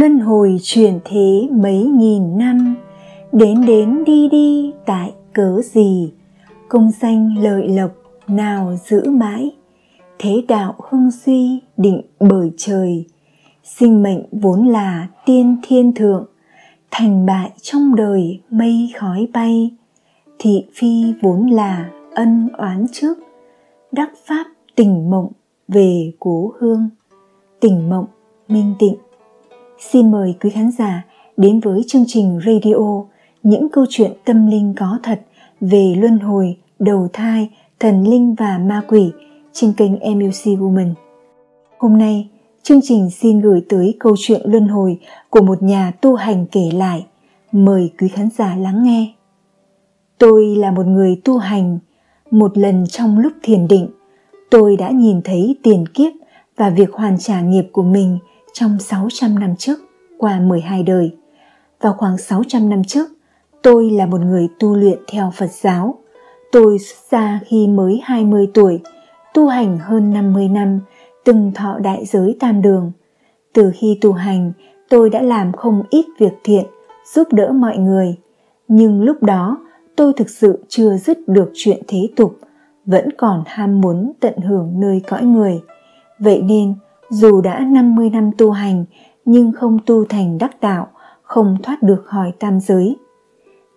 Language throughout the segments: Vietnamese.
luân hồi chuyển thế mấy nghìn năm, đến đến đi đi tại cớ gì, công danh lợi lộc nào giữ mãi, thế đạo hưng suy định bởi trời. Sinh mệnh vốn là tiên thiên thượng, thành bại trong đời mây khói bay. Thị phi vốn là ân oán trước, đắc pháp tỉnh mộng về cố hương. Tỉnh mộng minh tịnh. Xin mời quý khán giả đến với chương trình radio những câu chuyện tâm linh có thật về luân hồi, đầu thai, thần linh và ma quỷ trên kênh MUC Woman. Hôm nay, chương trình xin gửi tới câu chuyện luân hồi của một nhà tu hành kể lại. Mời quý khán giả lắng nghe. Tôi là một người tu hành. Một lần trong lúc thiền định, tôi đã nhìn thấy tiền kiếp và việc hoàn trả nghiệp của mình trong 600 năm trước qua 12 đời. Vào khoảng 600 năm trước, tôi là một người tu luyện theo Phật giáo. Tôi xuất gia khi mới 20 tuổi, tu hành hơn 50 năm, từng thọ đại giới tam đường. Từ khi tu hành, tôi đã làm không ít việc thiện, giúp đỡ mọi người. Nhưng lúc đó, tôi thực sự chưa dứt được chuyện thế tục, vẫn còn ham muốn tận hưởng nơi cõi người. Vậy nên, dù đã 50 năm tu hành, nhưng không tu thành đắc đạo, không thoát được khỏi tam giới.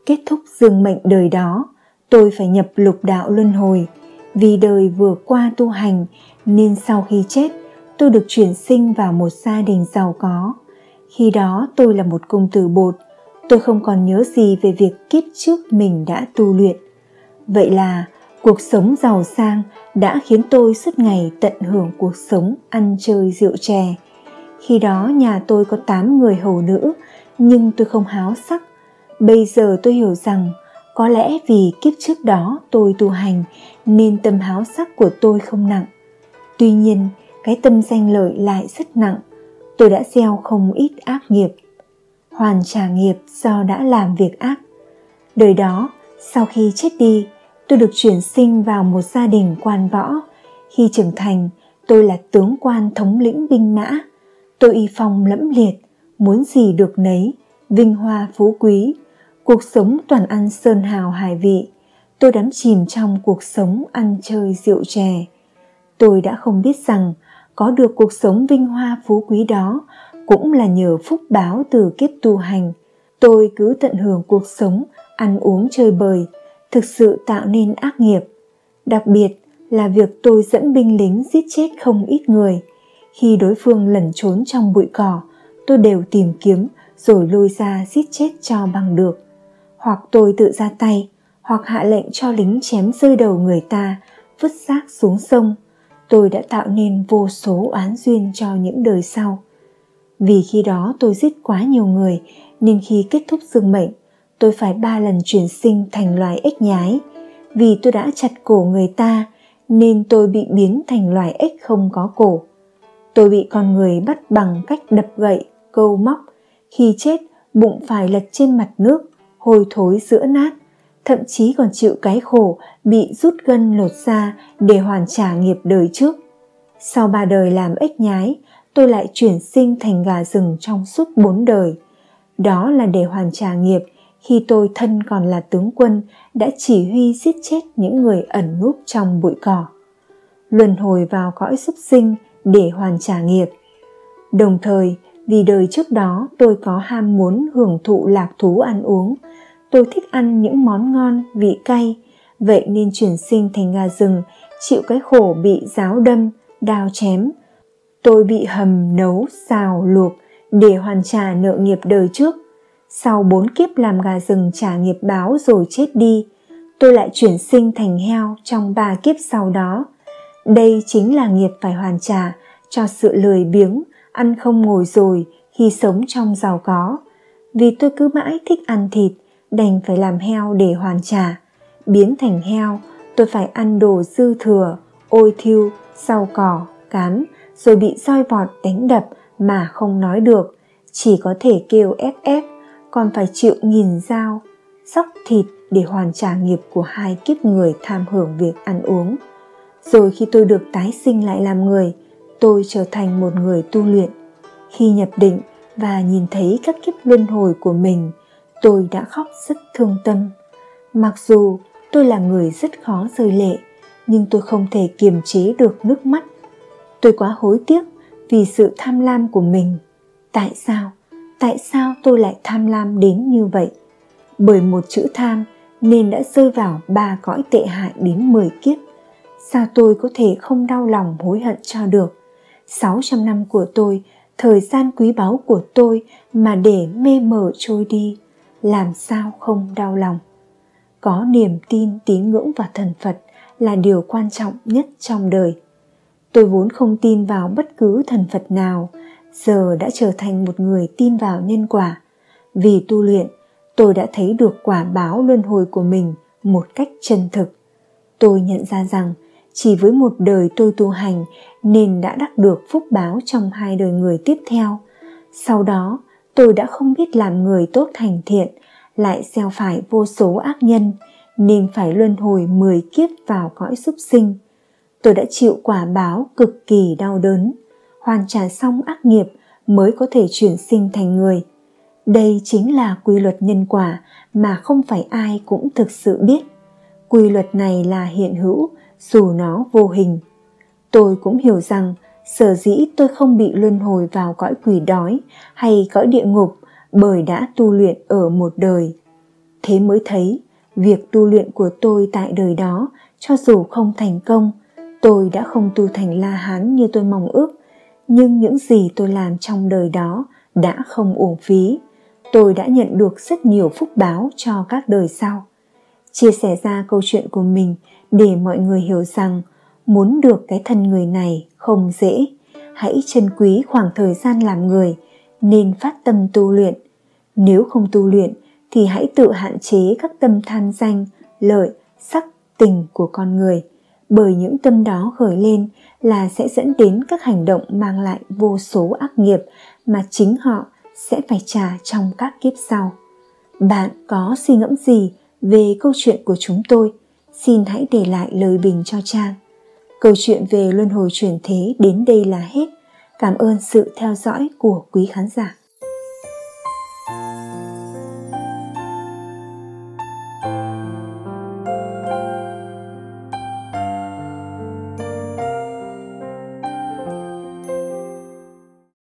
Kết thúc dương mệnh đời đó, tôi phải nhập lục đạo luân hồi. Vì đời vừa qua tu hành, nên sau khi chết, tôi được chuyển sinh vào một gia đình giàu có. Khi đó tôi là một công tử bột, tôi không còn nhớ gì về việc kiếp trước mình đã tu luyện. Vậy là cuộc sống giàu sang đã khiến tôi suốt ngày tận hưởng cuộc sống ăn chơi rượu chè. Khi đó nhà tôi có 8 người hầu nữ, nhưng tôi không háo sắc. Bây giờ tôi hiểu rằng có lẽ vì kiếp trước đó tôi tu hành nên tâm háo sắc của tôi không nặng. Tuy nhiên, cái tâm danh lợi lại rất nặng. Tôi đã gieo không ít ác nghiệp, hoàn trả nghiệp do đã làm việc ác. Đời đó, sau khi chết đi, tôi được chuyển sinh vào một gia đình quan võ. Khi trưởng thành, tôi là tướng quan thống lĩnh binh mã. Tôi uy phong lẫm liệt, muốn gì được nấy, vinh hoa phú quý. Cuộc sống toàn ăn sơn hào hải vị. Tôi đắm chìm trong cuộc sống ăn chơi rượu chè. Tôi đã không biết rằng có được cuộc sống vinh hoa phú quý đó cũng là nhờ phúc báo từ kiếp tu hành. Tôi cứ tận hưởng cuộc sống ăn uống chơi bời, thực sự tạo nên ác nghiệp. Đặc biệt là việc tôi dẫn binh lính giết chết không ít người. Khi đối phương lẩn trốn trong bụi cỏ, tôi đều tìm kiếm rồi lôi ra giết chết cho bằng được. Hoặc tôi tự ra tay, hoặc hạ lệnh cho lính chém rơi đầu người ta, vứt xác xuống sông. Tôi đã tạo nên vô số oán duyên cho những đời sau. Vì khi đó tôi giết quá nhiều người, nên khi kết thúc dương mệnh, tôi phải 3 lần chuyển sinh thành loài ếch nhái. Vì tôi đã chặt cổ người ta, nên tôi bị biến thành loài ếch không có cổ. Tôi bị con người bắt bằng cách đập gậy, câu móc. Khi chết, bụng phải lật trên mặt nước, hôi thối giữa nát. Thậm chí còn chịu cái khổ bị rút gân lột da để hoàn trả nghiệp đời trước. Sau 3 đời làm ếch nhái, tôi lại chuyển sinh thành gà rừng trong suốt 4 đời. Đó là để hoàn trả nghiệp khi tôi thân còn là tướng quân đã chỉ huy giết chết những người ẩn núp trong bụi cỏ. Luân hồi vào cõi súc sinh để hoàn trả nghiệp. Đồng thời, vì đời trước đó tôi có ham muốn hưởng thụ lạc thú ăn uống. Tôi thích ăn những món ngon, vị cay. Vậy nên chuyển sinh thành gà rừng, chịu cái khổ bị giáo đâm, đao chém. Tôi bị hầm, nấu, xào, luộc để hoàn trả nợ nghiệp đời trước. Sau 4 kiếp làm gà rừng trả nghiệp báo rồi chết đi, tôi lại chuyển sinh thành heo trong 3 kiếp sau đó. Đây chính là nghiệp phải hoàn trả cho sự lười biếng, ăn không ngồi rồi khi sống trong giàu có. Vì tôi cứ mãi thích ăn thịt, đành phải làm heo để hoàn trả. Biến thành heo, tôi phải ăn đồ dư thừa, ôi thiêu, rau cỏ, cám, rồi bị roi vọt đánh đập mà không nói được, chỉ có thể kêu ép ép, còn phải chịu nghìn dao, xóc thịt để hoàn trả nghiệp của 2 kiếp người tham hưởng việc ăn uống. Rồi khi tôi được tái sinh lại làm người, tôi trở thành một người tu luyện. Khi nhập định và nhìn thấy các kiếp luân hồi của mình, tôi đã khóc rất thương tâm. Mặc dù tôi là người rất khó rơi lệ, nhưng tôi không thể kiềm chế được nước mắt. Tôi quá hối tiếc vì sự tham lam của mình. Tại sao tôi lại tham lam đến như vậy? Bởi một chữ tham nên đã rơi vào 3 cõi tệ hại đến 10 kiếp. Sao tôi có thể không đau lòng hối hận cho được? 600 năm của tôi, thời gian quý báu của tôi mà để mê mờ trôi đi, làm sao không đau lòng? Có niềm tin, tín ngưỡng và thần Phật là điều quan trọng nhất trong đời. Tôi vốn không tin vào bất cứ thần Phật nào, giờ đã trở thành một người tin vào nhân quả. Vì tu luyện, tôi đã thấy được quả báo luân hồi của mình một cách chân thực. Tôi nhận ra rằng chỉ với một đời tôi tu hành nên đã đắc được phúc báo trong 2 đời người tiếp theo. Sau đó, tôi đã không biết làm người tốt hành thiện, lại gieo phải vô số ác nhân, nên phải luân hồi 10 kiếp vào cõi súc sinh. Tôi đã chịu quả báo cực kỳ đau đớn, hoàn trả xong ác nghiệp mới có thể chuyển sinh thành người. Đây chính là quy luật nhân quả mà không phải ai cũng thực sự biết. Quy luật này là hiện hữu, dù nó vô hình. Tôi cũng hiểu rằng sở dĩ tôi không bị luân hồi vào cõi quỷ đói hay cõi địa ngục bởi đã tu luyện ở một đời. Thế mới thấy việc tu luyện của tôi tại đời đó, cho dù không thành công, tôi đã không tu thành La Hán như tôi mong ước, nhưng những gì tôi làm trong đời đó đã không uổng phí. Tôi đã nhận được rất nhiều phúc báo cho các đời sau. Chia sẻ ra câu chuyện của mình để mọi người hiểu rằng muốn được cái thân người này không dễ. Hãy trân quý khoảng thời gian làm người, nên phát tâm tu luyện. Nếu không tu luyện thì hãy tự hạn chế các tâm tham danh, lợi, sắc, tình của con người, bởi những tâm đó khởi lên là sẽ dẫn đến các hành động mang lại vô số ác nghiệp mà chính họ sẽ phải trả trong các kiếp sau. Bạn có suy ngẫm gì về câu chuyện của chúng tôi? Xin hãy để lại lời bình cho Trang. Câu chuyện về luân hồi chuyển thế đến đây là hết. Cảm ơn sự theo dõi của quý khán giả.